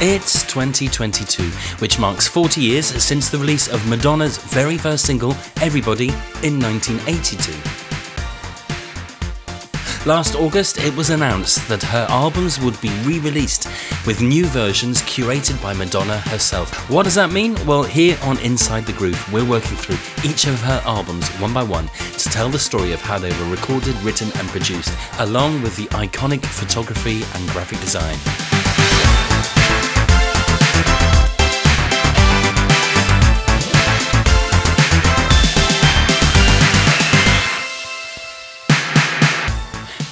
It's 2022, which marks 40 years since the release of Madonna's very first single, Everybody, in 1982. Last August, it was announced that her albums would be re-released with new versions curated by Madonna herself. What does that mean? Well, here on Inside the Groove, we're working through each of her albums one by one to tell the story of how they were recorded, written and produced, along with the iconic photography and graphic design.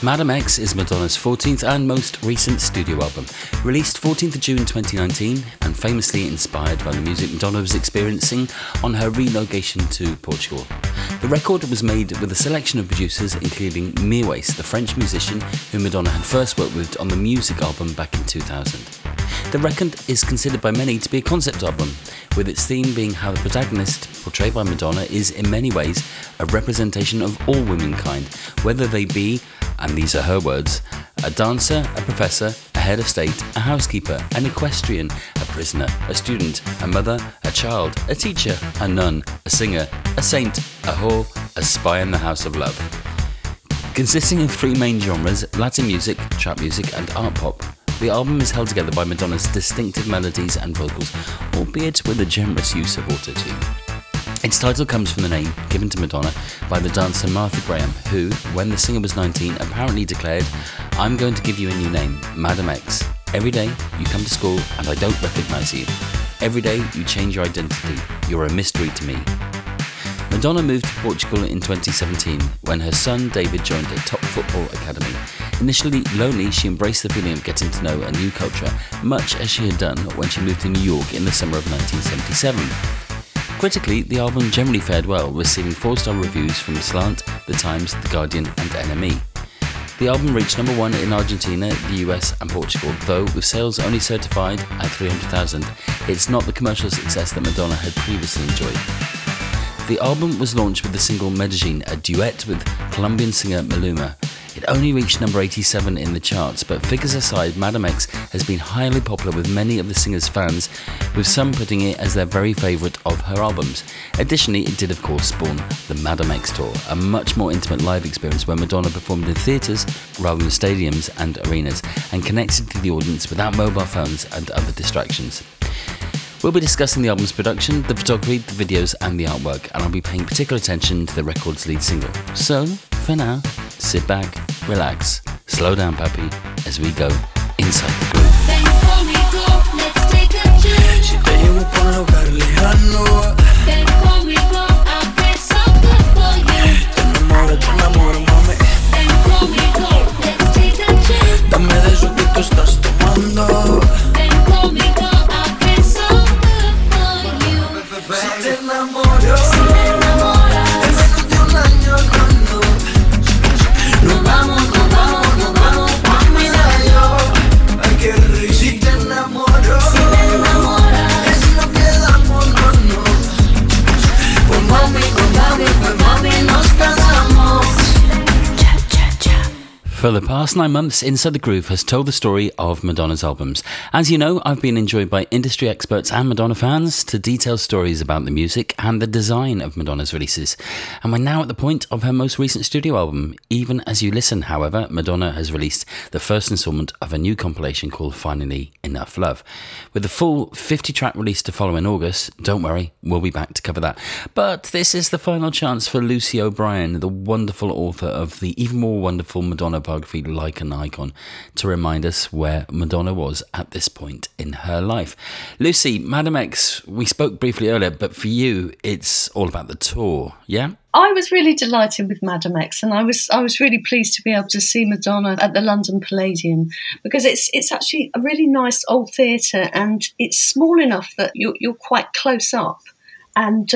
Madame X is Madonna's 14th and most recent studio album, released 14th of June 2019 and famously inspired by the music Madonna was experiencing on her relocation to Portugal. The record was made with a selection of producers including Mirwais, the French musician who Madonna had first worked with on the music album back in 2000. The record is considered by many to be a concept album, with its theme being how the protagonist, portrayed by Madonna, is in many ways a representation of all womankind, whether they be, and these are her words, a dancer, a professor, a head of state, a housekeeper, an equestrian, a prisoner, a student, a mother, a child, a teacher, a nun, a singer, a saint, a whore, a spy in the house of love. Consisting of three main genres, Latin music, trap music and art pop, the album is held together by Madonna's distinctive melodies and vocals, albeit with a generous use of autotune. Its title comes from the name given to Madonna by the dancer Martha Graham, who, when the singer was 19, apparently declared, "I'm going to give you a new name, Madame X. Every day you come to school and I don't recognise you. Every day you change your identity. You're a mystery to me." Madonna moved to Portugal in 2017 when her son David joined a top football academy. Initially lonely, she embraced the feeling of getting to know a new culture, much as she had done when she moved to New York in the summer of 1977. Critically, the album generally fared well, receiving 4-star reviews from Slant, The Times, The Guardian and NME. The album reached number 1 in Argentina, the US and Portugal, though with sales only certified at 300,000, it's not the commercial success that Madonna had previously enjoyed. The album was launched with the single Medellín, a duet with Colombian singer Maluma. It only reached number 87 in the charts, but figures aside, Madame X has been highly popular with many of the singer's fans, with some putting it as their very favourite of her albums. Additionally, it did of course spawn the Madame X Tour, a much more intimate live experience where Madonna performed in theatres rather than stadiums and arenas, and connected to the audience without mobile phones and other distractions. We'll be discussing the album's production, the photography, the videos and the artwork, and I'll be paying particular attention to the record's lead single. So, for now, sit back, relax, slow down, puppy, as we go inside the groove. Then call me, go, let's take a trip. Si te llevo por un lugar lejano. Then call me, go, I'll get so good for you. Te enamoro, mami. Then call me, go, let's take a trip. Dame de eso que tú estás tomando. Then call me, go, I'll get so good for you. Si te enamoro, si me enamora, en menos de un año andando. Nos vamos, mira yo. Ay, qué rico. Si te enamoro, si me enamora, es lo que damos, no, no. Pues mami, nos casamos. Cha, cha, cha. For the past 9 months, Inside the Groove has told the story of Madonna's albums. As you know, I've been enjoyed by industry experts and Madonna fans to detail stories about the music and the design of Madonna's releases. And we're now at the point of her most recent studio album. Even as you listen, however, Madonna has released the first installment of a new compilation called Finally Enough Love. With the full 50-track release to follow in August, don't worry, we'll be back to cover that. But this is the final chance for Lucy O'Brien, the wonderful author of the even more wonderful Madonna biography Like an Icon, to remind us where Madonna was at this point in her life. Lucy, Madame X, we spoke briefly earlier, but for you, it's all about the tour, yeah? I was really delighted with Madame X, and I was really pleased to be able to see Madonna at the London Palladium, because it's actually a really nice old theatre, and it's small enough that you're quite close up. And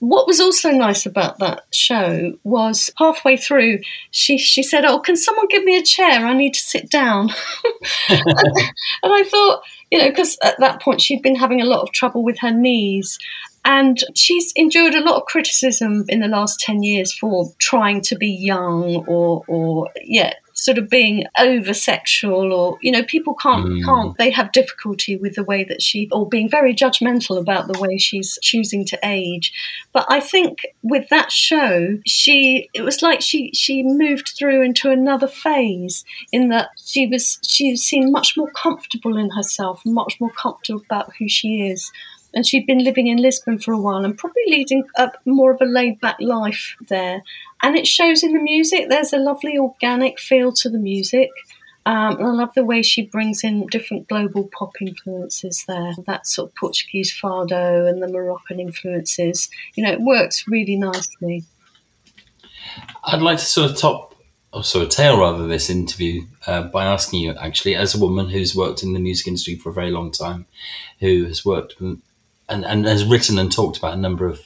what was also nice about that show was halfway through, she said, "Oh, can someone give me a chair? I need to sit down." and I thought, you know, because at that point she'd been having a lot of trouble with her knees. And she's endured a lot of criticism in the last 10 years for trying to be young or yeah, sort of being over-sexual, or, you know, people can't, they have difficulty with the way that she, or being very judgmental about the way she's choosing to age. But I think with that show, it was like she moved through into another phase, in that she seemed much more comfortable in herself, much more comfortable about who she is. And she'd been living in Lisbon for a while and probably leading up more of a laid-back life there. And it shows in the music. There's a lovely organic feel to the music. And I love the way she brings in different global pop influences there, that sort of Portuguese Fado and the Moroccan influences. You know, it works really nicely. I'd like to sort of tail this interview by asking you, actually, as a woman who's worked in the music industry for a very long time, who has worked and has written and talked about a number of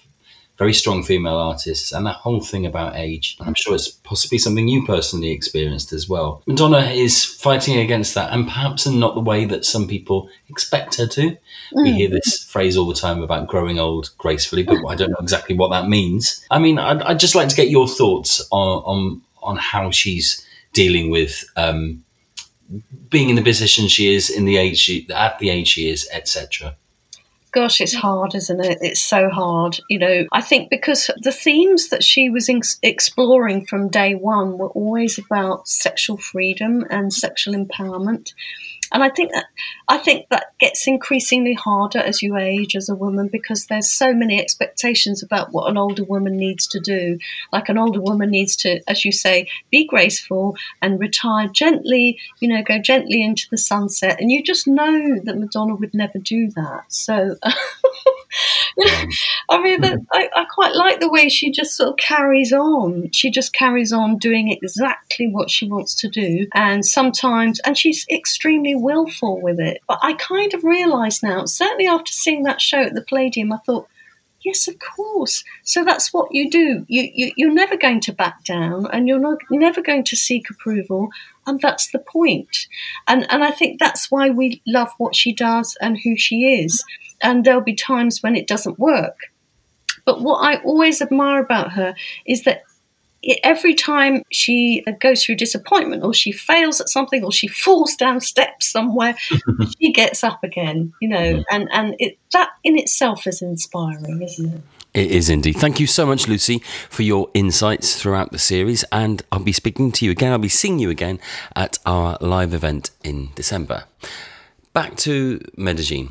very strong female artists, and that whole thing about age. I'm sure it's possibly something you personally experienced as well. Madonna is fighting against that, and perhaps in not the way that some people expect her to. We hear this phrase all the time about growing old gracefully, but I don't know exactly what that means. I mean, I'd just like to get your thoughts on how she's dealing with being in the position she is, at the age she is, etc. Gosh, it's hard, isn't it? It's so hard. You know, I think because the themes that she was exploring from day one were always about sexual freedom and sexual empowerment. And I think that gets increasingly harder as you age as a woman, because there's so many expectations about what an older woman needs to do. Like, an older woman needs to, as you say, be graceful and retire gently, you know, go gently into the sunset. And you just know that Madonna would never do that. So, I mean, I quite like the way she just sort of carries on. She just carries on doing exactly what she wants to do. And she's extremely willful with it. But I kind of realise now, certainly after seeing that show at the Palladium, I thought, yes, of course. So that's what you do. You're never going to back down, and you're never going to seek approval. And that's the point. And I think that's why we love what she does and who she is. And there'll be times when it doesn't work. But what I always admire about her is that every time she goes through disappointment, or she fails at something, or she falls down steps somewhere, she gets up again, you know, that in itself is inspiring, isn't it? It is indeed. Thank you so much, Lucy, for your insights throughout the series. And I'll be speaking to you again. I'll be seeing you again at our live event in December. Back to Medellín.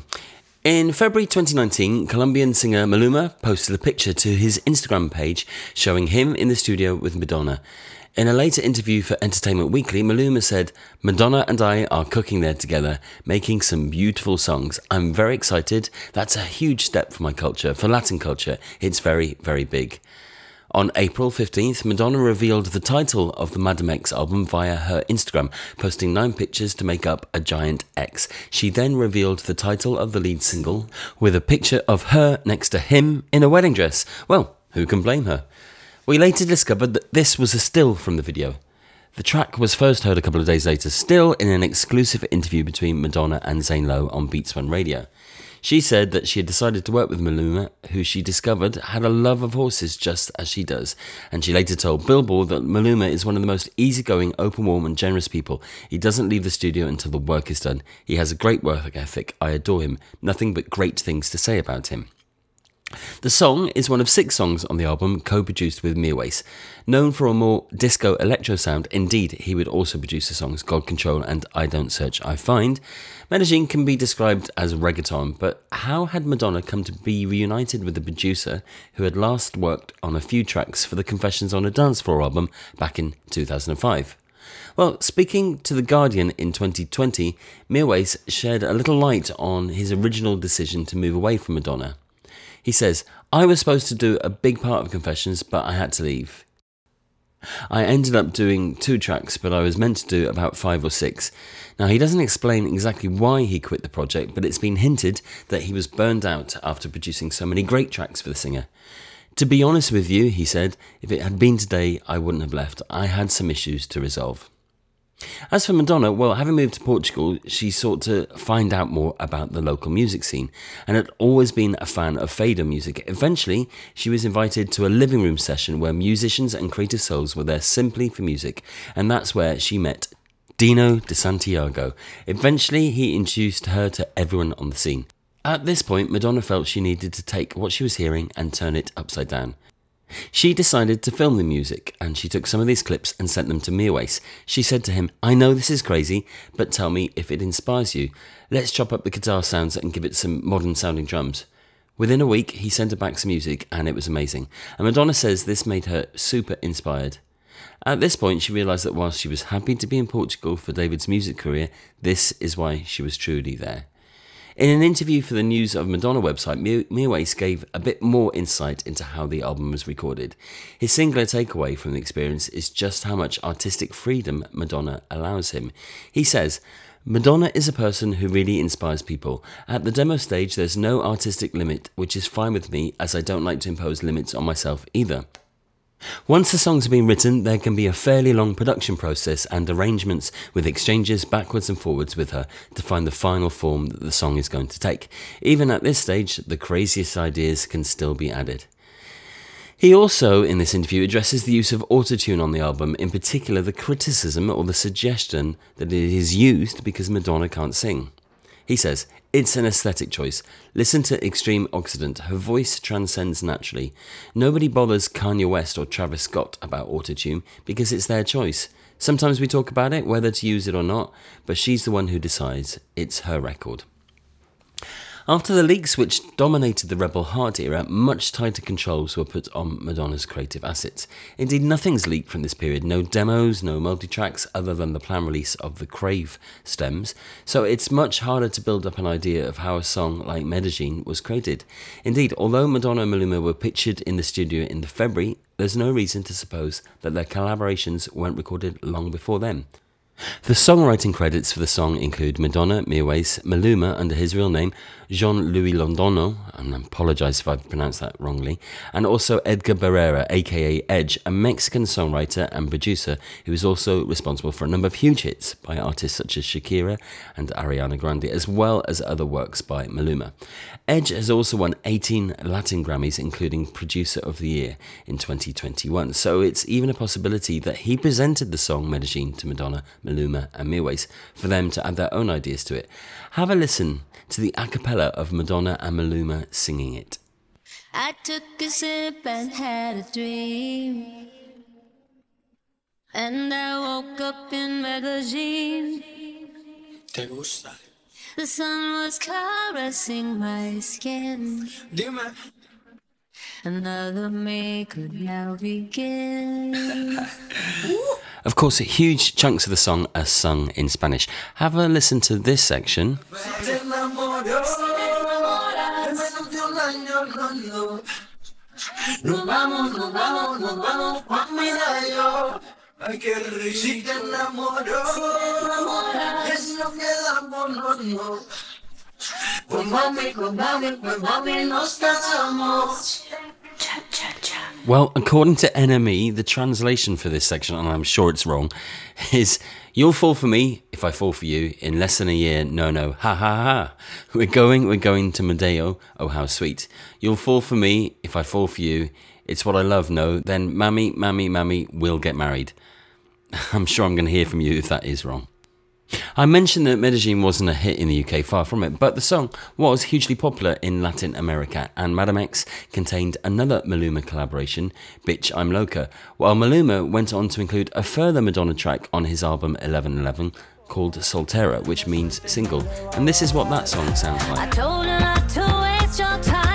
In February 2019, Colombian singer Maluma posted a picture to his Instagram page showing him in the studio with Madonna. In a later interview for Entertainment Weekly, Maluma said, "Madonna and I are cooking there together, making some beautiful songs. I'm very excited. That's a huge step for my culture, for Latin culture. It's very, very big." On April 15th, Madonna revealed the title of the Madame X album via her Instagram, posting 9 pictures to make up a giant X. She then revealed the title of the lead single with a picture of her next to him in a wedding dress. Well, who can blame her? We later discovered that this was a still from the video. The track was first heard a couple of days later, still in an exclusive interview between Madonna and Zane Lowe on Beats One Radio. She said that she had decided to work with Maluma, who she discovered had a love of horses just as she does. And she later told Billboard that Maluma is one of the most easygoing, open, warm and generous people. He doesn't leave the studio until the work is done. He has a great work ethic. I adore him. Nothing but great things to say about him. The song is one of 6 songs on the album, co-produced with Mirwais. Known for a more disco electro sound, indeed, he would also produce the songs God Control and I Don't Search, I Find. Medellín can be described as reggaeton, but how had Madonna come to be reunited with the producer who had last worked on a few tracks for the Confessions on a Dance Floor album back in 2005? Well, speaking to The Guardian in 2020, Mirwais shed a little light on his original decision to move away from Madonna. He says, "I was supposed to do a big part of Confessions, but I had to leave. I ended up doing 2 tracks, but I was meant to do about 5 or 6. Now, he doesn't explain exactly why he quit the project, but it's been hinted that he was burned out after producing so many great tracks for the singer. To be honest with you," he said, "if it had been today, I wouldn't have left. I had some issues to resolve." As for Madonna, well, having moved to Portugal, she sought to find out more about the local music scene and had always been a fan of Fado music. Eventually, she was invited to a living room session where musicians and creative souls were there simply for music, and that's where she met Dino de Santiago. Eventually, he introduced her to everyone on the scene. At this point, Madonna felt she needed to take what she was hearing and turn it upside down. She decided to film the music, and she took some of these clips and sent them to Mirwais. She said to him, "I know this is crazy, but tell me if it inspires you. Let's chop up the guitar sounds and give it some modern sounding drums." Within a week, he sent her back some music, and it was amazing. And Madonna says this made her super inspired. At this point, she realised that while she was happy to be in Portugal for David's music career, this is why she was truly there. In an interview for the News of Madonna website, Mirwais gave a bit more insight into how the album was recorded. His singular takeaway from the experience is just how much artistic freedom Madonna allows him. He says, "Madonna is a person who really inspires people. At the demo stage, there's no artistic limit, which is fine with me as I don't like to impose limits on myself either. Once the songs have been written, there can be a fairly long production process and arrangements with exchanges backwards and forwards with her to find the final form that the song is going to take. Even at this stage, the craziest ideas can still be added." He also, in this interview, addresses the use of autotune on the album, in particular the criticism or the suggestion that it is used because Madonna can't sing. He says, "It's an aesthetic choice. Listen to Extreme Occident. Her voice transcends naturally. Nobody bothers Kanye West or Travis Scott about autotune because it's their choice. Sometimes we talk about it, whether to use it or not, but she's the one who decides. It's her record." After the leaks which dominated the Rebel Heart era, much tighter controls were put on Madonna's creative assets. Indeed, nothing's leaked from this period, no demos, no multitracks other than the planned release of the Crave stems, so it's much harder to build up an idea of how a song like Medellín was created. Indeed, although Madonna and Maluma were pictured in the studio in February, there's no reason to suppose that their collaborations weren't recorded long before then. The songwriting credits for the song include Madonna, Mirwais, Maluma under his real name, Jean-Louis Londono, and I apologise if I've pronounced that wrongly, and also Edgar Barrera, aka Edge, a Mexican songwriter and producer who is also responsible for a number of huge hits by artists such as Shakira and Ariana Grande, as well as other works by Maluma. Edge has also won 18 Latin Grammys, including Producer of the Year in 2021, so it's even a possibility that he presented the song Medellín to Madonna, Maluma and Mirwais for them to add their own ideas to it. Have a listen to the a cappella of Madonna and Maluma singing it. I took a sip and had a dream, and I woke up in Medellín. Te gusta. The sun was caressing my skin. Dime. Another me could now begin. Of course, huge chunks of the song are sung in Spanish. Have a listen to this section. Well, according to NME, the translation for this section, and I'm sure it's wrong, is "You'll fall for me if I fall for you in less than a year. No, ha ha ha. We're going to Madeo. Oh, how sweet. You'll fall for me if I fall for you. It's what I love. No, then mammy, we'll get married." I'm sure I'm going to hear from you if that is wrong. I mentioned that Medellín wasn't a hit in the UK, far from it, but the song was hugely popular in Latin America, and Madame X contained another Maluma collaboration, Bitch I'm Loca, while Maluma went on to include a further Madonna track on his album 1111 called Soltera, which means single, and this is what that song sounds like. I told you not to waste your time.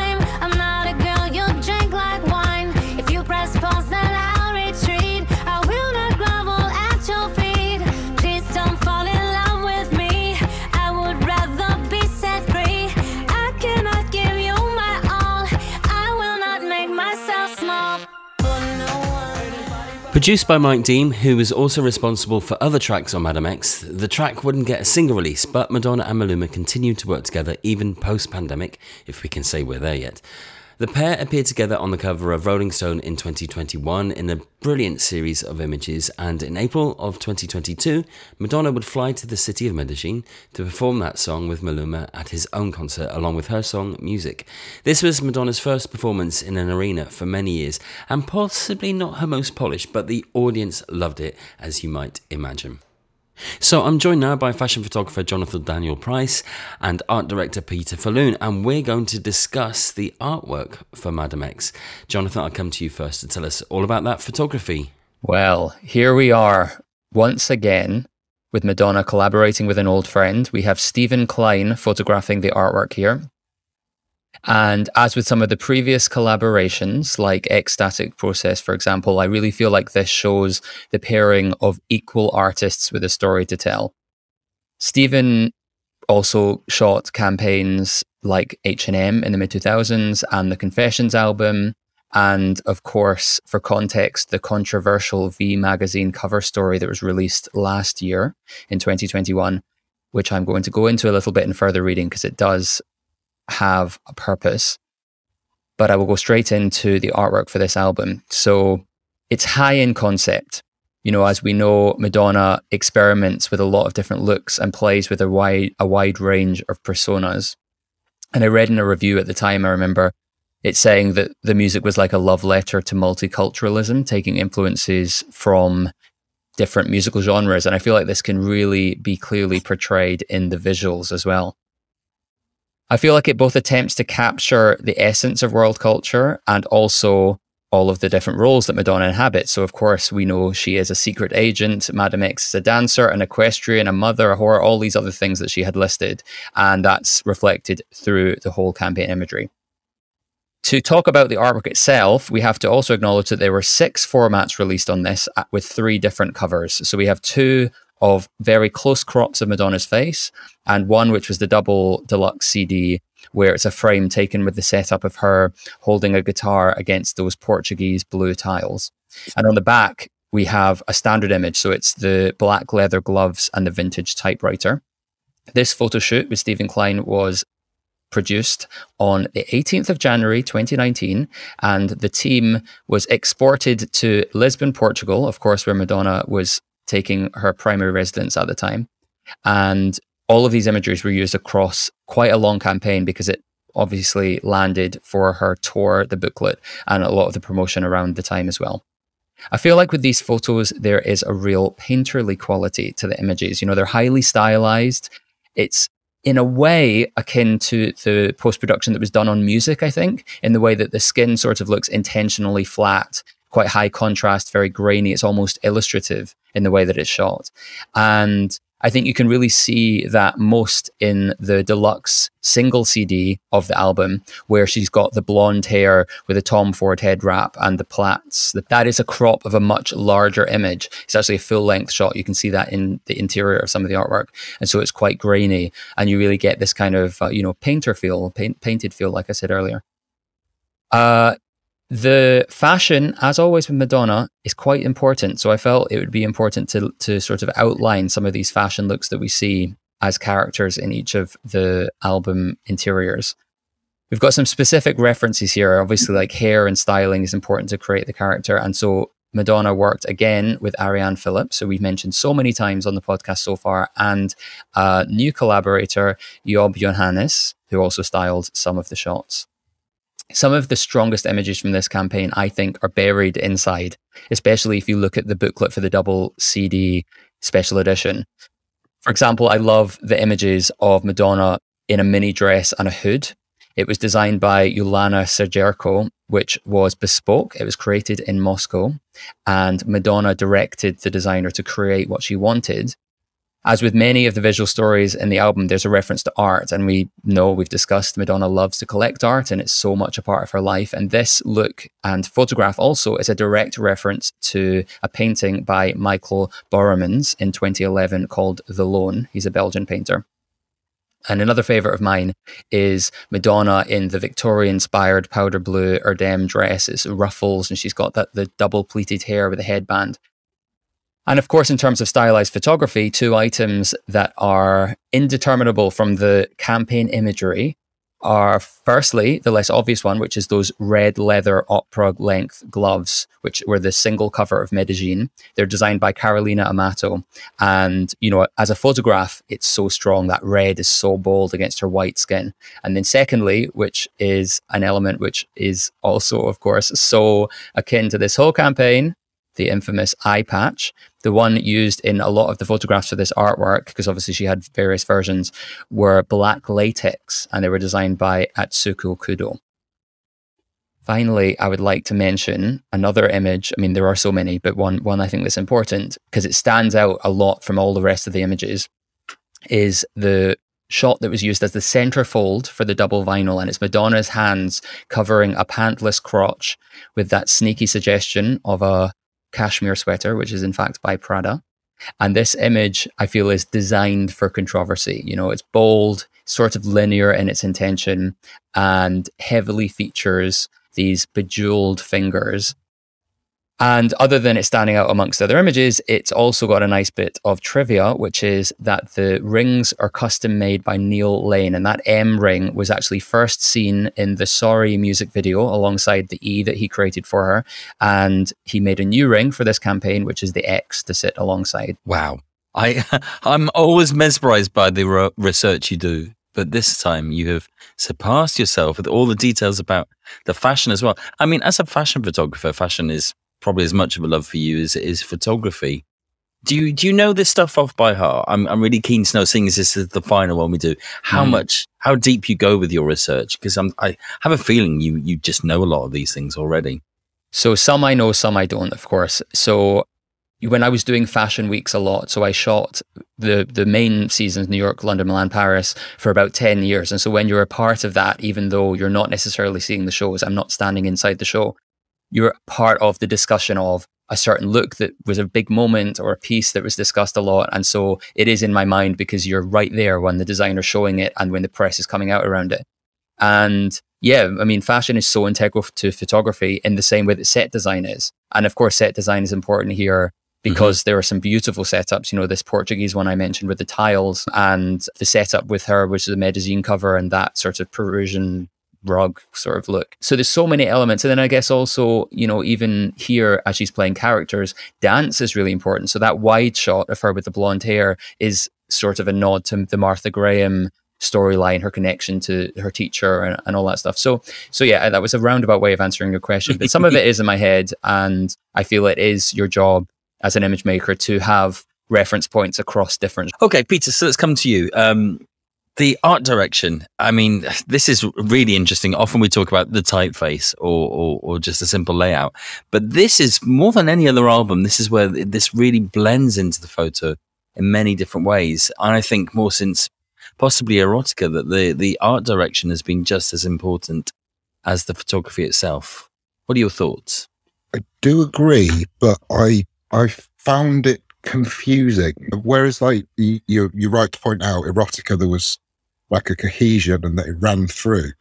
Produced by Mike Dean, who was also responsible for other tracks on Madame X, the track wouldn't get a single release, but Madonna and Maluma continued to work together even post-pandemic, if we can say we're there yet. The pair appeared together on the cover of Rolling Stone in 2021 in a brilliant series of images, and in April of 2022, Madonna would fly to the city of Medellín to perform that song with Maluma at his own concert along with her song Music. This was Madonna's first performance in an arena for many years, and possibly not her most polished, but the audience loved it, as you might imagine. So I'm joined now by fashion photographer Jonathan Daniel Price and art director Peter Falloon, and we're going to discuss the artwork for Madame X. Jonathan, I'll come to you first to tell us all about that photography. Well, here we are once again with Madonna collaborating with an old friend. We have Stephen Klein photographing the artwork here. And as with some of the previous collaborations, like Ecstatic Process, for example, I really feel like this shows the pairing of equal artists with a story to tell. Stephen also shot campaigns like H&M in the mid-2000s and the Confessions album. And of course, for context, the controversial V Magazine cover story that was released last year in 2021, which I'm going to go into a little bit in further reading because it does have a purpose, but I will go straight into the artwork for this album. So it's high in concept. You know, as we know, Madonna experiments with a lot of different looks and plays with a wide range of personas. And I read in a review at the time, I remember it saying that the music was like a love letter to multiculturalism, taking influences from different musical genres. And I feel like this can really be clearly portrayed in the visuals as well. I feel like it both attempts to capture the essence of world culture and also all of the different roles that Madonna inhabits. So, of course, we know she is a secret agent, Madame X is a dancer, an equestrian, a mother, a whore, all these other things that she had listed. And that's reflected through the whole campaign imagery. To talk about the artwork itself, we have to also acknowledge that there were 6 formats released on this with 3 different covers. So we have 2 of very close crops of Madonna's face, and one which was the double deluxe CD, where it's a frame taken with the setup of her holding a guitar against those Portuguese blue tiles. And on the back, we have a standard image, so it's the black leather gloves and the vintage typewriter. This photo shoot with Stephen Klein was produced on the 18th of January 2019, and the team was exported to Lisbon, Portugal, of course, where Madonna was taking her primary residence at the time. And all of these imageries were used across quite a long campaign because it obviously landed for her tour, the booklet, and a lot of the promotion around the time as well. I feel like with these photos, there is a real painterly quality to the images. You know, they're highly stylized. It's in a way akin to the post-production that was done on Music, I think, in the way that the skin sort of looks intentionally flat, quite high contrast, very grainy. It's almost illustrative in the way that it's shot. And I think you can really see that most in the deluxe single CD of the album, where she's got the blonde hair with a Tom Ford head wrap and the plaits. That is a crop of a much larger image. It's actually a full length shot. You can see that in the interior of some of the artwork. And so it's quite grainy. And you really get this kind of, painter feel, painted feel, like I said earlier. The fashion, as always with Madonna, is quite important. So I felt it would be important to sort of outline some of these fashion looks that we see as characters in each of the album interiors. We've got some specific references here. Obviously, like hair and styling is important to create the character. And so Madonna worked again with Ariane Phillips, who we've mentioned so many times on the podcast so far, and a new collaborator, Job Johannes, who also styled some of the shots. Some of the strongest images from this campaign, I think, are buried inside, especially if you look at the booklet for the double CD special edition. For example, I love the images of Madonna in a mini dress and a hood. It was designed by Yulana Sergerko, which was bespoke. It was created in Moscow, and Madonna directed the designer to create what she wanted. As with many of the visual stories in the album, there's a reference to art, and we know, we've discussed, Madonna loves to collect art and it's so much a part of her life. And this look and photograph also is a direct reference to a painting by Michael Boremans in 2011 called The Loan. He's a Belgian painter. And another favorite of mine is Madonna in the Victorian-inspired powder blue Erdem dress. It's ruffles and she's got the double pleated hair with a headband. And of course, in terms of stylized photography, 2 items that are indeterminable from the campaign imagery are firstly the less obvious one, which is those red leather opera length gloves, which were the single cover of Medellín. They're designed by Carolina Amato. And, you know, as a photograph, it's so strong. That red is so bold against her white skin. And then secondly, which is an element which is also, of course, so akin to this whole campaign, the infamous eye patch, the one used in a lot of the photographs for this artwork, because obviously she had various versions, were black latex, and they were designed by Atsuko Kudo. Finally, I would like to mention another image. I mean, there are so many, but one I think that's important because it stands out a lot from all the rest of the images is the shot that was used as the centerfold for the double vinyl, and it's Madonna's hands covering a pantless crotch with that sneaky suggestion of a cashmere sweater, which is in fact by Prada. And this image, I feel, is designed for controversy. You know, it's bold, sort of linear in its intention, and heavily features these bejeweled fingers. And other than it standing out amongst other images, it's also got a nice bit of trivia, which is that the rings are custom made by Neil Lane. And that M ring was actually first seen in the Sorry music video alongside the E that he created for her. And he made a new ring for this campaign, which is the X to sit alongside. Wow. I'm always mesmerized by the research you do. But this time you have surpassed yourself with all the details about the fashion as well. I mean, as a fashion photographer, fashion is probably as much of a love for you as it is photography. Do you know this stuff off by heart? I'm really keen to know, seeing as this is the final one we do, how deep you go with your research, because I have a feeling you just know a lot of these things already. So some I know, some I don't, of course. So when I was doing fashion weeks a lot, so I shot the main seasons, New York, London, Milan, Paris, for about 10 years. And so when you're a part of that, even though you're not necessarily seeing the shows, I'm not standing inside the show, you're part of the discussion of a certain look that was a big moment or a piece that was discussed a lot. And so it is in my mind because you're right there when the designer's showing it and when the press is coming out around it. And yeah, I mean, fashion is so integral to photography in the same way that set design is. And of course, set design is important here because there are some beautiful setups. You know, this Portuguese one I mentioned with the tiles, and the setup with her, which is a magazine cover and that sort of Peruvian rug sort of look. So there's so many elements. And then I guess also, you know, even here as she's playing characters, dance is really important. So that wide shot of her with the blonde hair is sort of a nod to the Martha Graham storyline, her connection to her teacher and all that stuff. So yeah, that was a roundabout way of answering your question, but some of it is in my head, and I feel it is your job as an image maker to have reference points across different. Okay, Peter, so let's come to you. The art direction, I mean, this is really interesting. Often we talk about the typeface or just a simple layout, but this is more than any other album. This is where this really blends into the photo in many different ways. And I think more since possibly Erotica that the art direction has been just as important as the photography itself. What are your thoughts? I do agree, but I found it confusing. Whereas, like, you're right to point out, Erotica, there was like a cohesion and that it ran through.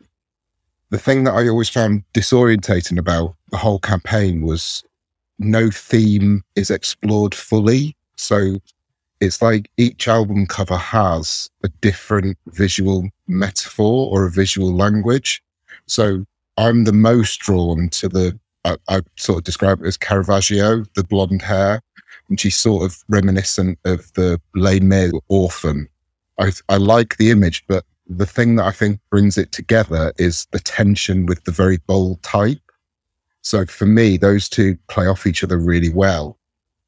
The thing that I always found disorientating about the whole campaign was no theme is explored fully. So it's like each album cover has a different visual metaphor or a visual language. So I'm the most drawn to I sort of describe it as Caravaggio, the blonde hair. And she's sort of reminiscent of the Les Mis orphan. I like the image, but the thing that I think brings it together is the tension with the very bold type. So for me, those two play off each other really well.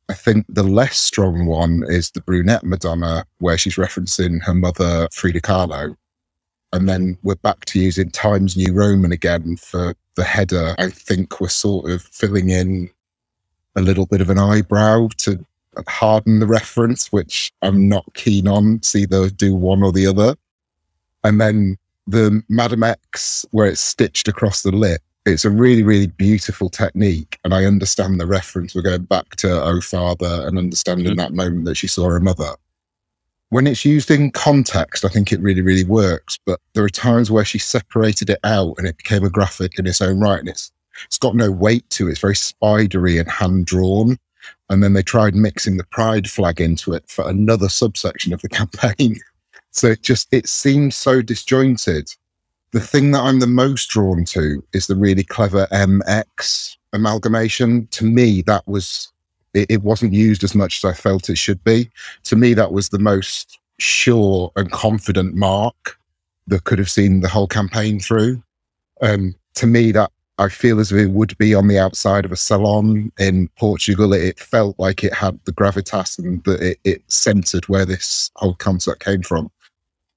I think the less strong one is the brunette Madonna, where she's referencing her mother, Frida Kahlo. And then we're back to using Times New Roman again for the header. I think we're sort of filling in a little bit of an eyebrow to harden the reference, which I'm not keen on. It's either do one or the other. And then the Madame X, where it's stitched across the lip, it's a really, really beautiful technique. And I understand the reference. We're going back to Oh Father and understanding that moment that she saw her mother. When it's used in context, I think it really, really works. But there are times where she separated it out and it became a graphic in its own right. And it's got no weight to it. It's very spidery and hand-drawn. And then they tried mixing the pride flag into it for another subsection of the campaign. So it seems so disjointed. The thing that I'm the most drawn to is the really clever MX amalgamation. To me, that was, it wasn't used as much as I felt it should be. To me, that was the most sure and confident mark that could have seen the whole campaign through. To me, that I feel as if it would be on the outside of a salon in Portugal. It felt like it had the gravitas and that it centered where this whole concept came from.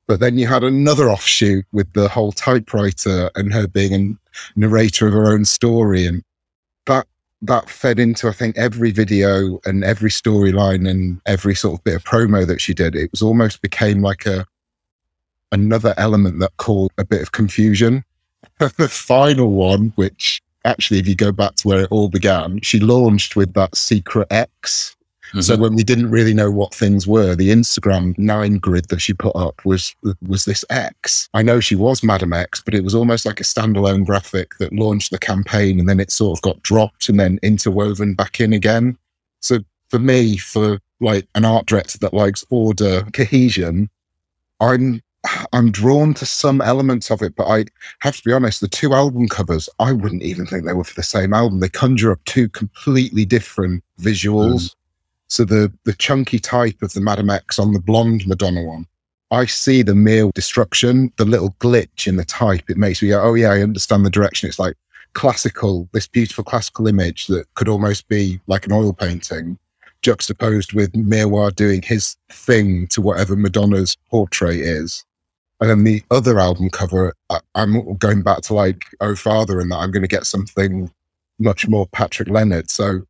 But then you had another offshoot with the whole typewriter and her being a narrator of her own story. And that fed into, I think, every video and every storyline and every sort of bit of promo that she did. It was almost became like another element that caused a bit of confusion. The final one, which actually, if you go back to where it all began, she launched with that secret X. Mm-hmm. So when we didn't really know what things were, the Instagram 9 grid that she put up was this X. I know she was Madame X, but it was almost like a standalone graphic that launched the campaign, and then it sort of got dropped and then interwoven back in again. So for me, for like an art director that likes order, cohesion, I'm drawn to some elements of it, but I have to be honest, the two album covers, I wouldn't even think they were for the same album. They conjure up two completely different visuals. Mm. So the chunky type of the Madame X on the blonde Madonna one, I see the mere destruction, the little glitch in the type. It makes me go, oh yeah, I understand the direction. It's like classical, this beautiful classical image that could almost be like an oil painting, juxtaposed with Mirwais doing his thing to whatever Madonna's portrait is. And then the other album cover, I'm going back to like Oh Father, and that I'm going to get something much more Patrick Leonard. So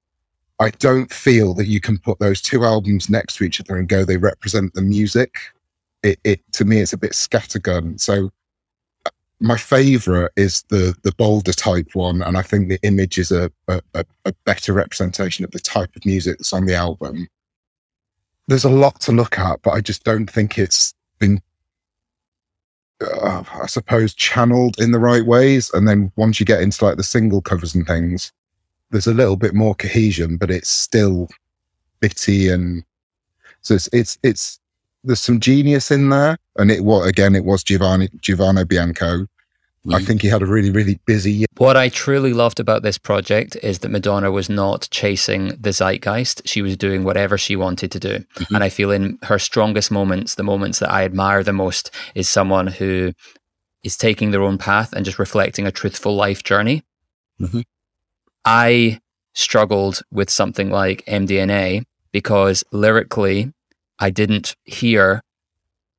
I don't feel that you can put those two albums next to each other and go, they represent the music. It to me, it's a bit scattergun. So my favourite is the bolder type one, and I think the image is a better representation of the type of music that's on the album. There's a lot to look at, but I just don't think it's been, I suppose, channeled in the right ways. And then once you get into like the single covers and things, there's a little bit more cohesion, but it's still bitty, and so it's there's some genius in there. And it was Giovanni Bianco. Mm. I think he had a really, really busy year. What I truly loved about this project is that Madonna was not chasing the zeitgeist. She was doing whatever she wanted to do. Mm-hmm. And I feel in her strongest moments, the moments that I admire the most, is someone who is taking their own path and just reflecting a truthful life journey. Mm-hmm. I struggled with something like MDNA because lyrically, I didn't hear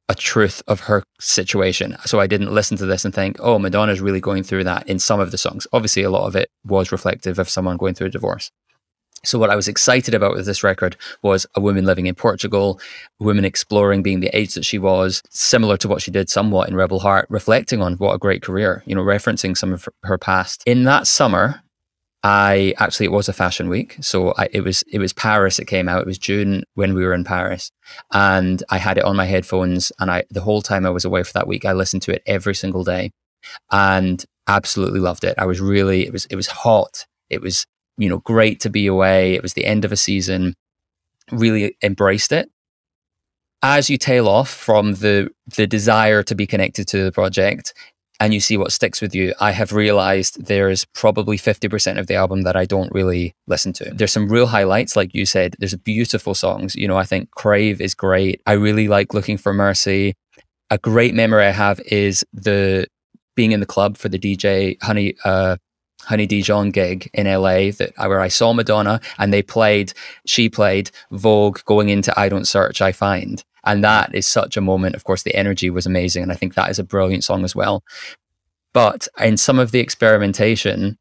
a truth of her situation. So I didn't listen to this and think, oh, Madonna's really going through that in some of the songs. Obviously, a lot of it was reflective of someone going through a divorce. So what I was excited about with this record was a woman living in Portugal, a woman exploring being the age that she was, similar to what she did somewhat in Rebel Heart, reflecting on what a great career, referencing some of her past. In that summer, it was a fashion week. So it was Paris. It came out. It was June when we were in Paris, and I had it on my headphones. And the whole time I was away for that week, I listened to it every single day and absolutely loved it. I was really, it was hot. It was, great to be away. It was the end of a season, really embraced it. As you tail off from the desire to be connected to the project, and you see what sticks with you, I have realized there's probably 50% of the album that I don't really listen to. There's some real highlights, like you said. There's beautiful songs. I think Crave is great. I really like Looking for Mercy. A great memory I have is being in the club for the DJ Honey Dijon gig in LA where I saw Madonna, and she played Vogue going into I Don't Search, I Find. And that is such a moment. Of course, the energy was amazing. And I think that is a brilliant song as well. But in some of the experimentation,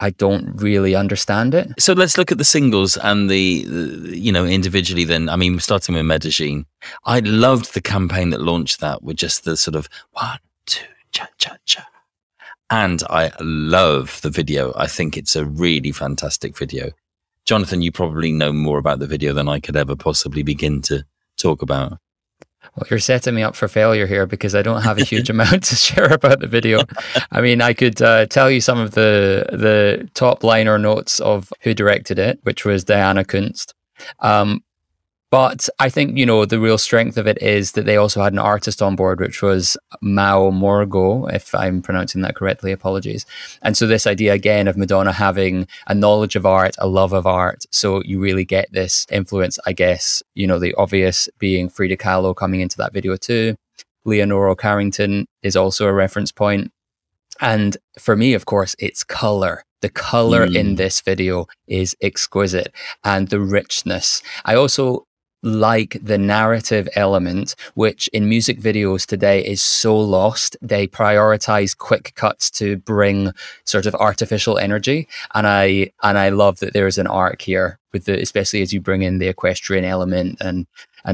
I don't really understand it. So let's look at the singles and the individually then. I mean, starting with Medellín, I loved the campaign that launched that with just the sort of 1, 2, cha, cha, cha. And I love the video. I think it's a really fantastic video. Jonathan, you probably know more about the video than I could ever possibly begin to talk about. Well, you're setting me up for failure here because I don't have a huge amount to share about the video. I mean, I could tell you some of the top liner notes of who directed it, which was Diana Kunst. But I think, you know, the real strength of it is that they also had an artist on board, which was Mao Morgo, if I'm pronouncing that correctly, apologies. And so this idea, again, of Madonna having a knowledge of art, a love of art. So you really get this influence, I guess, you know, the obvious being Frida Kahlo coming into that video too. Leonora Carrington is also a reference point. And for me, of course, it's color. The color in this video is exquisite, and the richness. I also like the narrative element, which in music videos today is so lost. They prioritize quick cuts to bring sort of artificial energy. And I love that there is an arc here, with the, especially as you bring in the equestrian element and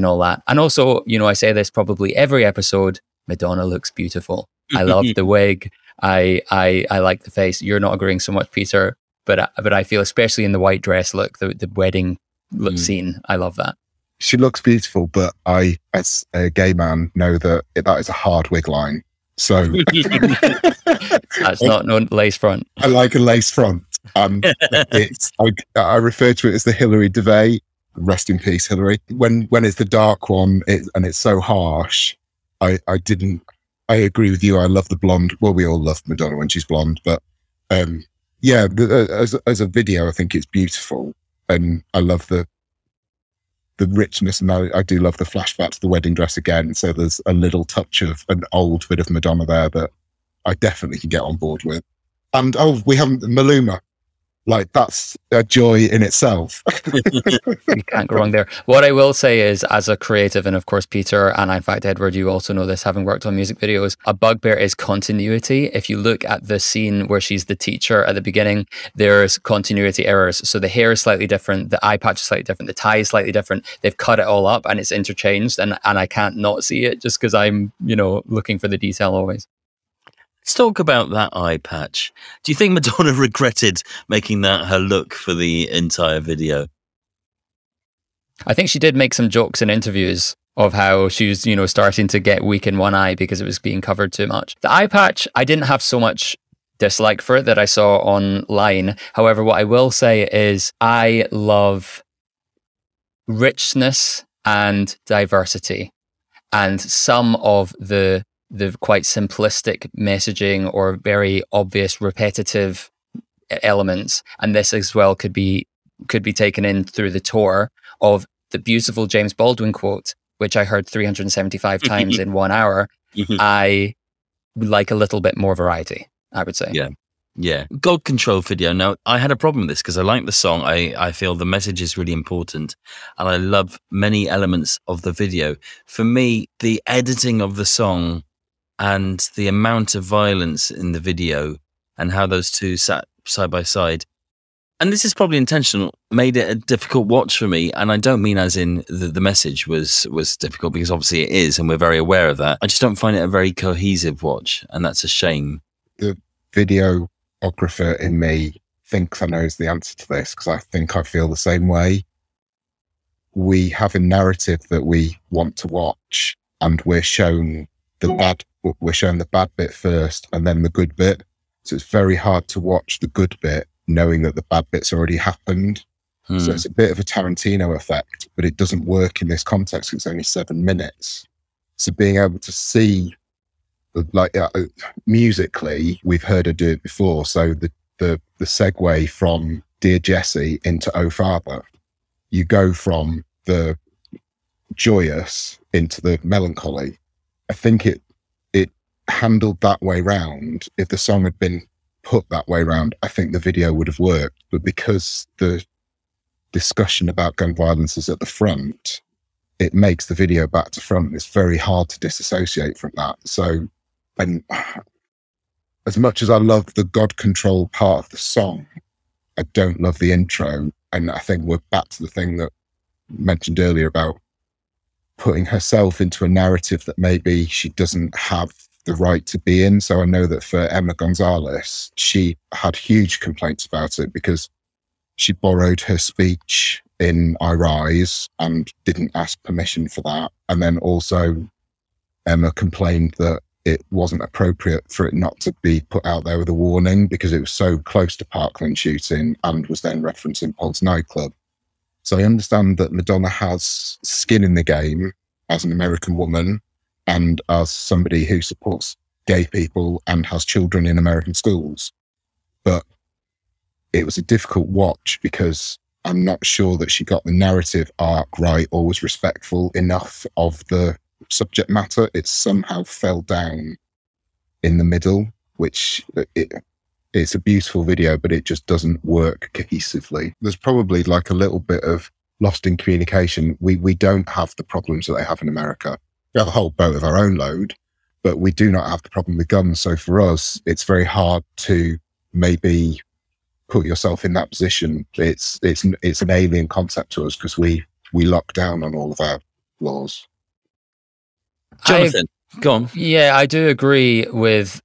all that. And also, you know, I say this probably every episode, Madonna looks beautiful. I love the wig. I like the face. You're not agreeing so much, Peter, but I feel, especially in the white dress look, the wedding look scene, I love that. She looks beautiful, but I, as a gay man, know that is a hard wig line. So that's not no lace front. I like a lace front. I refer to it as the Hilary DeVay. Rest in peace, Hilary. When it's the dark one and it's so harsh, I agree with you. I love the blonde. Well, we all love Madonna when she's blonde, but as a video, I think it's beautiful, and I love the richness, and I do love the flashback to the wedding dress again. So there's a little touch of an old bit of Madonna there that I definitely can get on board with. And we haven't Maluma. Like, that's a joy in itself. You can't go wrong there. What I will say is, as a creative, and of course, Peter, and in fact, Edward, you also know this, having worked on music videos, a bugbear is continuity. If you look at the scene where she's the teacher at the beginning, there's continuity errors. So the hair is slightly different, the eye patch is slightly different, the tie is slightly different. They've cut it all up and it's interchanged, and I can't not see it just because I'm, you know, looking for the detail always. Let's talk about that eye patch. Do you think Madonna regretted making that her look for the entire video? I think she did make some jokes in interviews of how she was, you know, starting to get weak in one eye because it was being covered too much. The eye patch, I didn't have so much dislike for it that I saw online. However, what I will say is I love richness and diversity, and some of the quite simplistic messaging or very obvious repetitive elements, and this as well could be taken in through the tour of the beautiful James Baldwin quote, which I heard 375 times in 1 hour. I would like a little bit more variety, I would say. Yeah. God Control video. Now, I had a problem with this because I like the song. I feel the message is really important, and I love many elements of the video. For me, the editing of the song and the amount of violence in the video and how those two sat side by side, and this is probably intentional, made it a difficult watch for me. And I don't mean as in the message was difficult, because obviously it is, and we're very aware of that. I just don't find it a very cohesive watch, and that's a shame. The videographer in me thinks I knows the answer to this, because I think I feel the same way. We have a narrative that we want to watch, and we're shown the bad bit first and then the good bit. So it's very hard to watch the good bit knowing that the bad bit's already happened. So it's a bit of a Tarantino effect, but it doesn't work in this context. It's only 7 minutes. So being able to see, like, musically, we've heard her do it before. So the segue from Dear Jessie into Oh Father, you go from the joyous into the melancholy. I think it handled that way round. If the song had been put that way round, I think the video would have worked. But because the discussion about gun violence is at the front, it makes the video back to front. It's very hard to disassociate from that. So, and as much as I love the God Control part of the song, I don't love the intro. And I think we're back to the thing that I mentioned earlier about putting herself into a narrative that maybe she doesn't have the right to be in. So I know that for Emma Gonzalez, she had huge complaints about it because she borrowed her speech in I Rise and didn't ask permission for that. And then also Emma complained that it wasn't appropriate for it not to be put out there with a warning because it was so close to Parkland shooting and was then referencing Paul's nightclub. So I understand that Madonna has skin in the game as an American woman and as somebody who supports gay people and has children in American schools. But it was a difficult watch because I'm not sure that she got the narrative arc right or was respectful enough of the subject matter. It somehow fell down in the middle, which it's a beautiful video, but it just doesn't work cohesively. There's probably like a little bit of lost in communication. We don't have the problems that they have in America. We have a whole boat of our own load, but we do not have the problem with guns. So for us, it's very hard to maybe put yourself in that position. It's an alien concept to us because we lock down on all of our laws. Jonathan, go on. Yeah, I do agree with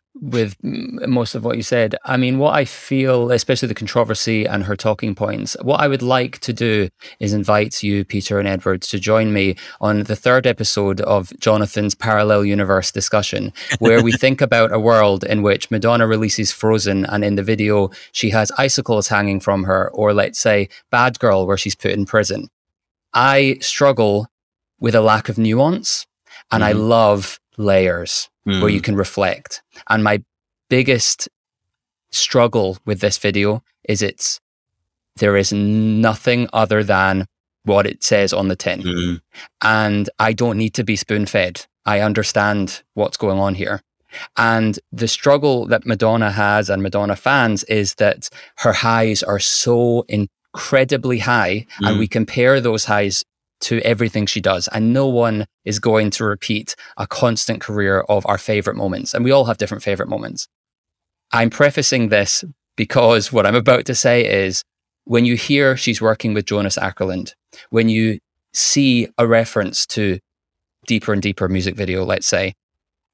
most of what you said. I mean, what I feel, especially the controversy and her talking points, what I would like to do is invite you, Peter and Edward, to join me on the third episode of Jonathan's Parallel Universe discussion, where we think about a world in which Madonna releases Frozen and in the video she has icicles hanging from her, or let's say Bad Girl, where she's put in prison. I struggle with a lack of nuance and I love layers where you can reflect. And my biggest struggle with this video is there is nothing other than what it says on the tin. And I don't need to be spoon-fed. I understand what's going on here. And the struggle that Madonna has and Madonna fans is that her highs are so incredibly high and we compare those highs to everything she does. And no one is going to repeat a constant career of our favorite moments. And we all have different favorite moments. I'm prefacing this because what I'm about to say is when you hear she's working with Jonas Ackerlund, when you see a reference to Deeper and Deeper music video, let's say,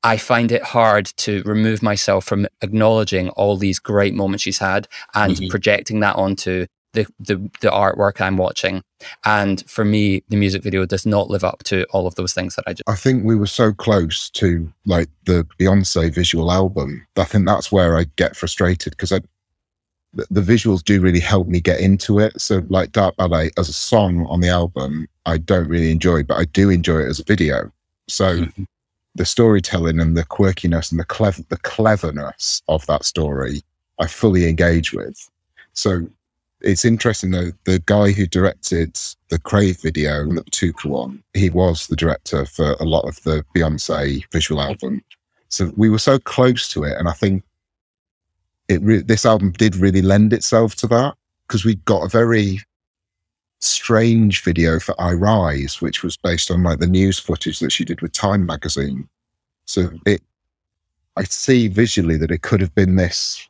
I find it hard to remove myself from acknowledging all these great moments she's had and projecting that onto the artwork I'm watching. And for me, the music video does not live up to all of those things that I do. I think we were so close to like the Beyonce visual album. I think that's where I get frustrated because the visuals do really help me get into it. So like Dark Ballet as a song on the album, I don't really enjoy, but I do enjoy it as a video. So the storytelling and the quirkiness and the cleverness of that story, I fully engage with. So it's interesting though, the guy who directed the Crave video, the Batuka one, he was the director for a lot of the Beyonce visual album. So we were so close to it. And I think this album did really lend itself to that because we got a very strange video for I Rise, which was based on like the news footage that she did with Time magazine. So I see visually that it could have been this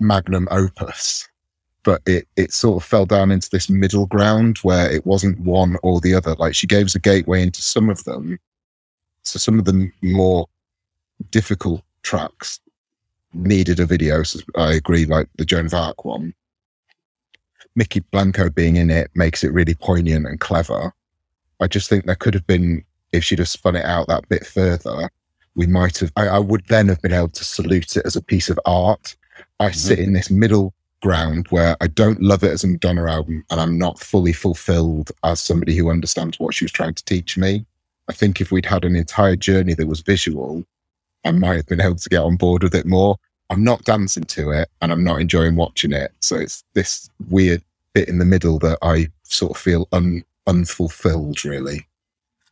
magnum opus, but it sort of fell down into this middle ground where it wasn't one or the other. Like she gave us a gateway into some of them. So some of the more difficult tracks needed a video. So I agree, like the Joan of Arc one. Mickey Blanco being in it makes it really poignant and clever. I just think there could have been, if she'd have spun it out that bit further, we might have, I would then have been able to salute it as a piece of art. I sit in this middle ground where I don't love it as a Madonna album and I'm not fully fulfilled as somebody who understands what she was trying to teach me. I think if we'd had an entire journey that was visual, I might have been able to get on board with it more. I'm not dancing to it and I'm not enjoying watching it. So it's this weird bit in the middle that I sort of feel unfulfilled really.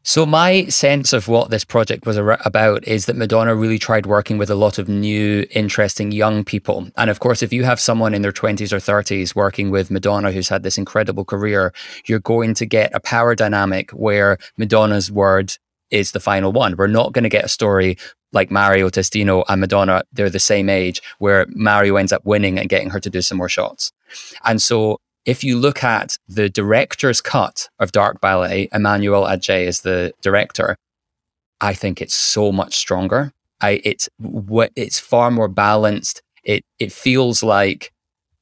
So my sense of what this project was about is that Madonna really tried working with a lot of new, interesting young people. And of course, if you have someone in their 20s or 30s working with Madonna who's had this incredible career, you're going to get a power dynamic where Madonna's word is the final one. We're not going to get a story like Mario Testino and Madonna, they're the same age, where Mario ends up winning and getting her to do some more shots. And so if you look at the director's cut of Dark Ballet, Emmanuel Adjei is the director. I think it's so much stronger. It's far more balanced. It feels like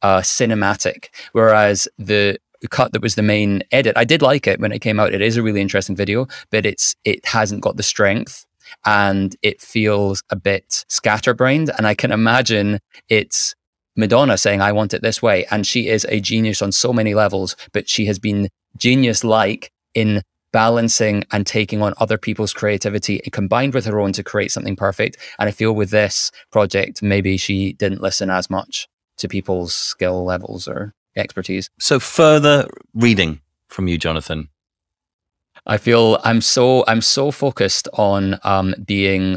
cinematic, whereas the cut that was the main edit, I did like it when it came out. It is a really interesting video, but it hasn't got the strength and it feels a bit scatterbrained. And I can imagine it's Madonna saying, I want it this way. And she is a genius on so many levels, but she has been genius-like in balancing and taking on other people's creativity combined with her own to create something perfect. And I feel with this project, maybe she didn't listen as much to people's skill levels or expertise. So further reading from you, Jonathan. I feel I'm so focused on being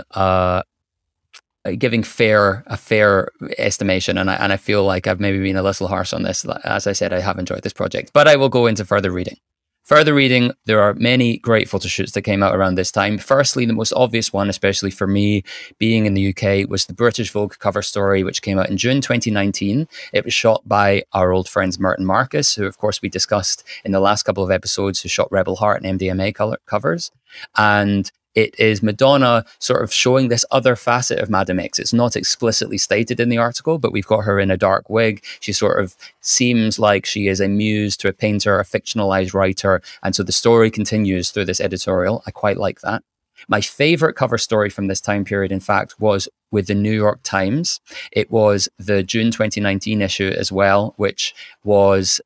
giving a fair estimation, and I feel like I've maybe been a little harsh on this. As I said, I have enjoyed this project, but I will go into further reading. Further reading, there are many great photo shoots that came out around this time. Firstly, the most obvious one, especially for me being in the UK, was the British Vogue cover story, which came out in June 2019. It was shot by our old friends Merton Marcus, who, of course, we discussed in the last couple of episodes, who shot Rebel Heart and MDMA covers. And it is Madonna sort of showing this other facet of Madame X. It's not explicitly stated in the article, but we've got her in a dark wig. She sort of seems like she is a muse to a painter, a fictionalized writer. And so the story continues through this editorial. I quite like that. My favorite cover story from this time period, in fact, was with the New York Times. It was the June 2019 issue as well, which was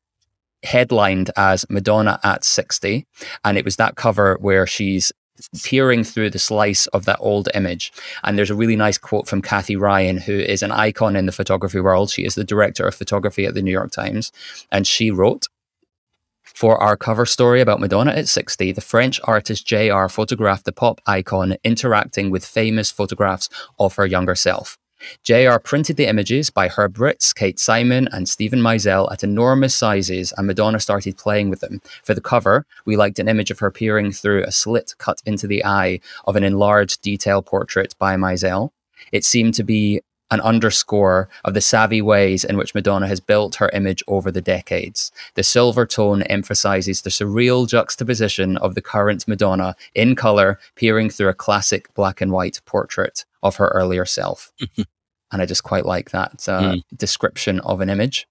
headlined as Madonna at 60. And it was that cover where she's peering through the slice of that old image. And there's a really nice quote from Kathy Ryan, who is an icon in the photography world. She is the director of photography at the New York Times. And she wrote, "For our cover story about Madonna at 60, the French artist JR photographed the pop icon interacting with famous photographs of her younger self. JR printed the images by her Brits, Kate Simon and Stephen Meisel, at enormous sizes, and Madonna started playing with them. For the cover, we liked an image of her peering through a slit cut into the eye of an enlarged detail portrait by Meisel. It seemed to be an underscore of the savvy ways in which Madonna has built her image over the decades. The silver tone emphasizes the surreal juxtaposition of the current Madonna in color peering through a classic black and white portrait of her earlier self." And I just quite like that description of an image.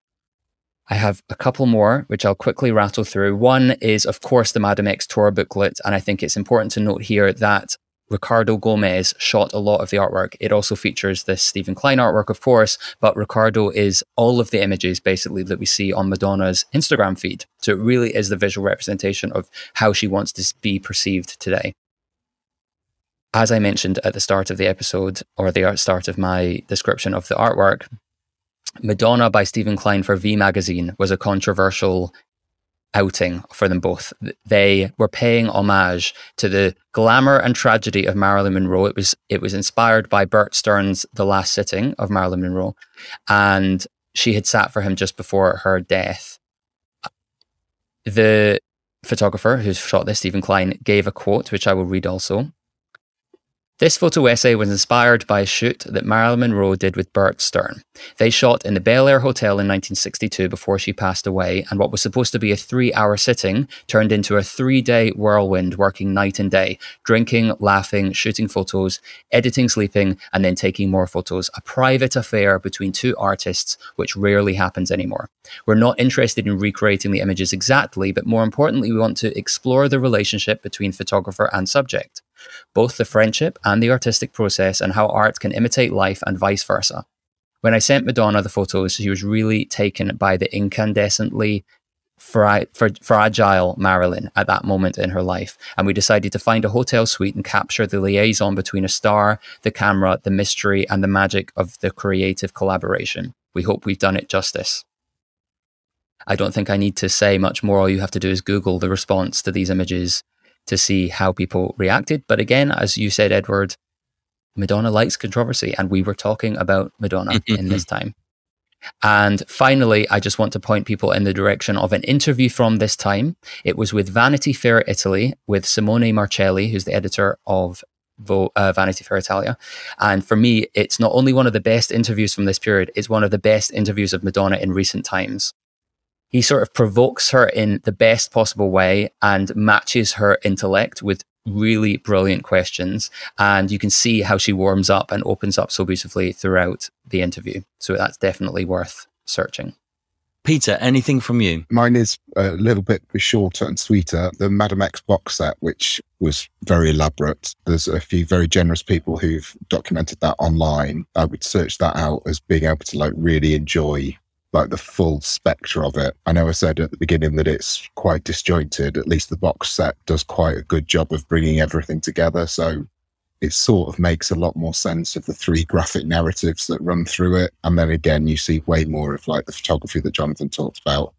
I have a couple more, which I'll quickly rattle through. One is, of course, the Madame X Tour booklet. And I think it's important to note here that Ricardo Gomez shot a lot of the artwork. It also features this Stephen Klein artwork, of course, but Ricardo is all of the images basically that we see on Madonna's Instagram feed. So it really is the visual representation of how she wants to be perceived today. As I mentioned at the start of the episode, or the start of my description of the artwork, Madonna by Stephen Klein for V Magazine was a controversial outing for them both. They were paying homage to the glamour and tragedy of Marilyn Monroe. It was inspired by Bert Stearns' The Last Sitting of Marilyn Monroe, and she had sat for him just before her death. The photographer who shot this, Stephen Klein, gave a quote, which I will read also. "This photo essay was inspired by a shoot that Marilyn Monroe did with Bert Stern. They shot in the Bel Air Hotel in 1962 before she passed away, and what was supposed to be a 3-hour sitting turned into a 3-day whirlwind, working night and day, drinking, laughing, shooting photos, editing, sleeping, and then taking more photos. A private affair between two artists, which rarely happens anymore. We're not interested in recreating the images exactly, but more importantly, we want to explore the relationship between photographer and subject. Both the friendship and the artistic process, and how art can imitate life and vice versa. When I sent Madonna the photos, she was really taken by the incandescently fragile Marilyn at that moment in her life, and we decided to find a hotel suite and capture the liaison between a star, the camera, the mystery, and the magic of the creative collaboration. We hope we've done it justice." I don't think I need to say much more. All you have to do is Google the response to these images to see how people reacted. But again, as you said, Edward, Madonna likes controversy, and we were talking about Madonna in this time. And finally, I just want to point people in the direction of an interview from this time. It was with Vanity Fair Italy, with Simone Marcelli, who's the editor of Vanity Fair Italia. And for me, it's not only one of the best interviews from this period, it's one of the best interviews of Madonna in recent times. He sort of provokes her in the best possible way and matches her intellect with really brilliant questions. And you can see how she warms up and opens up so beautifully throughout the interview. So that's definitely worth searching. Peter, anything from you? Mine is a little bit shorter and sweeter. The Madame X box set, which was very elaborate. There's a few very generous people who've documented that online. I would search that out as being able to like really enjoy like the full spectre of it. I know I said at the beginning that it's quite disjointed. At least the box set does quite a good job of bringing everything together. So it sort of makes a lot more sense of the three graphic narratives that run through it. And then again, you see way more of like the photography that Jonathan talked about,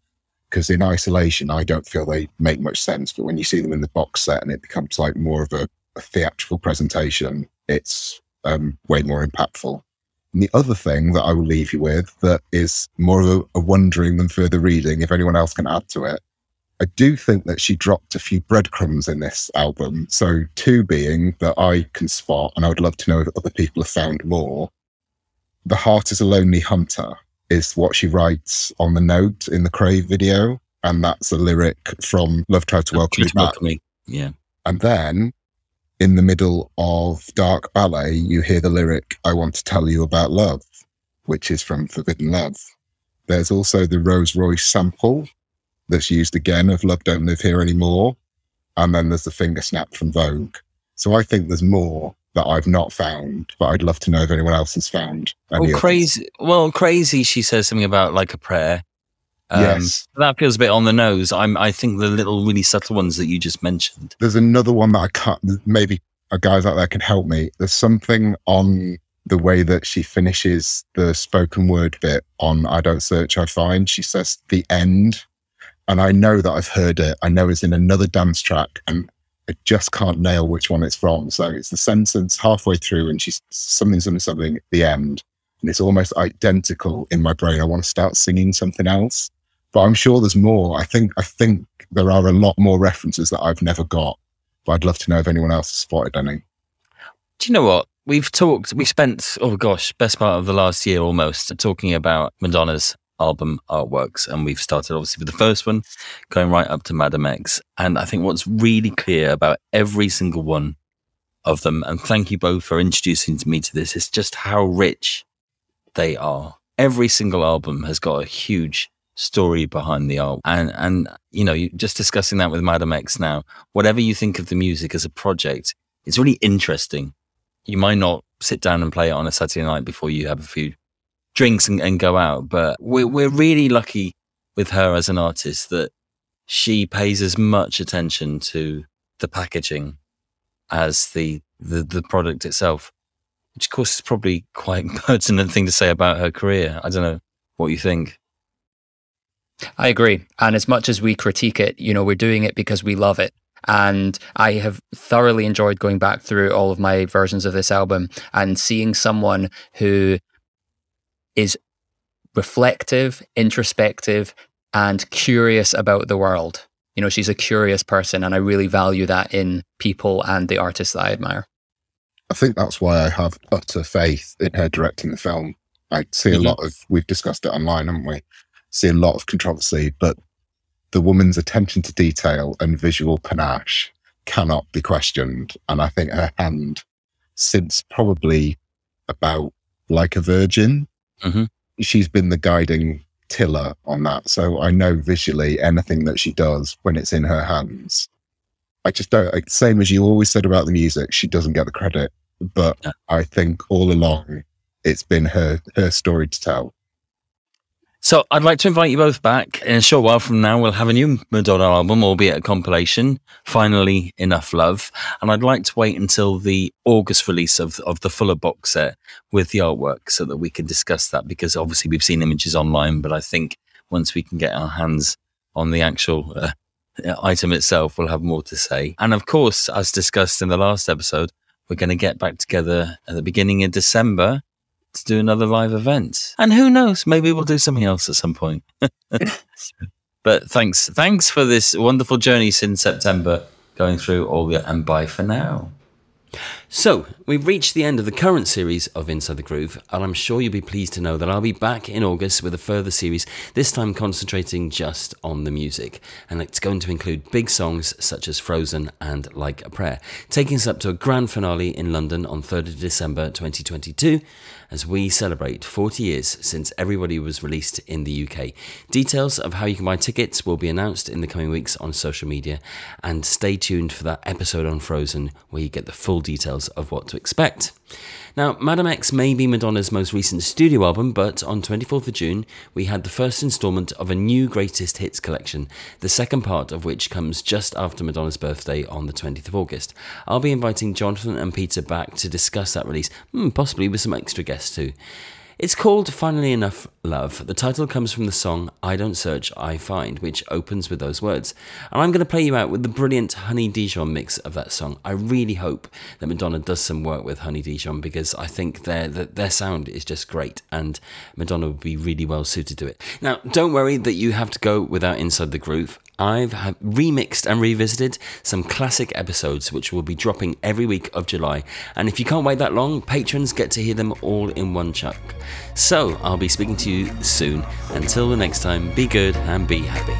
because in isolation, I don't feel they make much sense. But when you see them in the box set and it becomes like more of a theatrical presentation, it's way more impactful. And the other thing that I will leave you with that is more of a wondering than further reading, if anyone else can add to it. I do think that she dropped a few breadcrumbs in this album. So two being that I can spot, and I would love to know if other people have found more. The Heart is a Lonely Hunter is what she writes on the note in the Crave video. And that's a lyric from Love Tried to Welcome Me Back. Yeah. And then in the middle of Dark Ballet, you hear the lyric, I want to tell you about love, which is from Forbidden Love. There's also the Rolls Royce sample that's used again of Love Don't Live Here Anymore. And then there's the finger snap from Vogue. So I think there's more that I've not found, but I'd love to know if anyone else has found. Crazy, she says something about like a prayer. Yes. That feels a bit on the nose. I think the little really subtle ones that you just mentioned. There's another one that I can't, maybe a guys out there can help me. There's something on the way that she finishes the spoken word bit on I Don't Search, I Find. She says the end. And I know that I've heard it. I know it's in another dance track and I just can't nail which one it's from. So it's the sentence halfway through and she's something, at the end. And it's almost identical in my brain. I want to start singing something else, but I'm sure there's more. I think there are a lot more references that I've never got, but I'd love to know if anyone else has spotted any. Do you know what? We spent, best part of the last year almost talking about Madonna's album artworks, and we've started obviously with the first one going right up to Madame X, and I think what's really clear about every single one of them, and thank you both for introducing me to this, is just how rich they are. Every single album has got a huge story behind the art, and you know, just discussing that with Madame X now, whatever you think of the music as a project, it's really interesting. You might not sit down and play it on a Saturday night before you have a few drinks and go out, but we're really lucky with her as an artist that she pays as much attention to the packaging as the product itself, which of course is probably quite a pertinent thing to say about her career. I don't know what you think. I agree, and as much as we critique it, you know, we're doing it because we love it. And I have thoroughly enjoyed going back through all of my versions of this album and seeing someone who is reflective, introspective, and curious about the world. You know, she's a curious person, and I really value that in people and the artists that I admire. I think that's why I have utter faith in her directing the film. I see a lot of, we've discussed it online, haven't we? See a lot of controversy, but the woman's attention to detail and visual panache cannot be questioned. And I think her hand, since probably about Like a Virgin, mm-hmm, she's been the guiding tiller on that. So I know visually anything that she does when it's in her hands, I just don't, same as you always said about the music, she doesn't get the credit, but yeah. I think all along it's been her story to tell. So I'd like to invite you both back. In a short while from now, we'll have a new Madonna album, albeit a compilation, Finally Enough Love. And I'd like to wait until the August release of the fuller box set with the artwork so that we can discuss that, because obviously we've seen images online, but I think once we can get our hands on the actual item itself, we'll have more to say. And of course, as discussed in the last episode, we're going to get back together at the beginning of December to do another live event, and who knows, maybe we'll do something else at some point. But thanks for this wonderful journey since September, going through all the, and bye for now. So we've reached the end of the current series of Inside the Groove, and I'm sure you'll be pleased to know that I'll be back in August with a further series, this time concentrating just on the music, and it's going to include big songs such as Frozen and Like a Prayer, taking us up to a grand finale in London on 3rd of December 2022 as we celebrate 40 years since Everybody was released in the UK. Details of how you can buy tickets will be announced in the coming weeks on social media, and stay tuned for that episode on Frozen where you get the full details details of what to expect. Now, Madame X may be Madonna's most recent studio album, but on 24th of June, we had the first instalment of a new Greatest Hits collection, the second part of which comes just after Madonna's birthday on the 20th of August. I'll be inviting Jonathan and Peter back to discuss that release, possibly with some extra guests too. It's called Finally Enough Love. The title comes from the song I Don't Search, I Find, which opens with those words. And I'm going to play you out with the brilliant Honey Dijon mix of that song. I really hope that Madonna does some work with Honey Dijon, because I think their sound is just great and Madonna would be really well suited to it. Now, don't worry that you have to go without Inside the Groove. I've remixed and revisited some classic episodes which will be dropping every week of July, and if you can't wait that long, patrons get to hear them all in one chunk. So I'll be speaking to you soon. Until the next time, be good and be happy.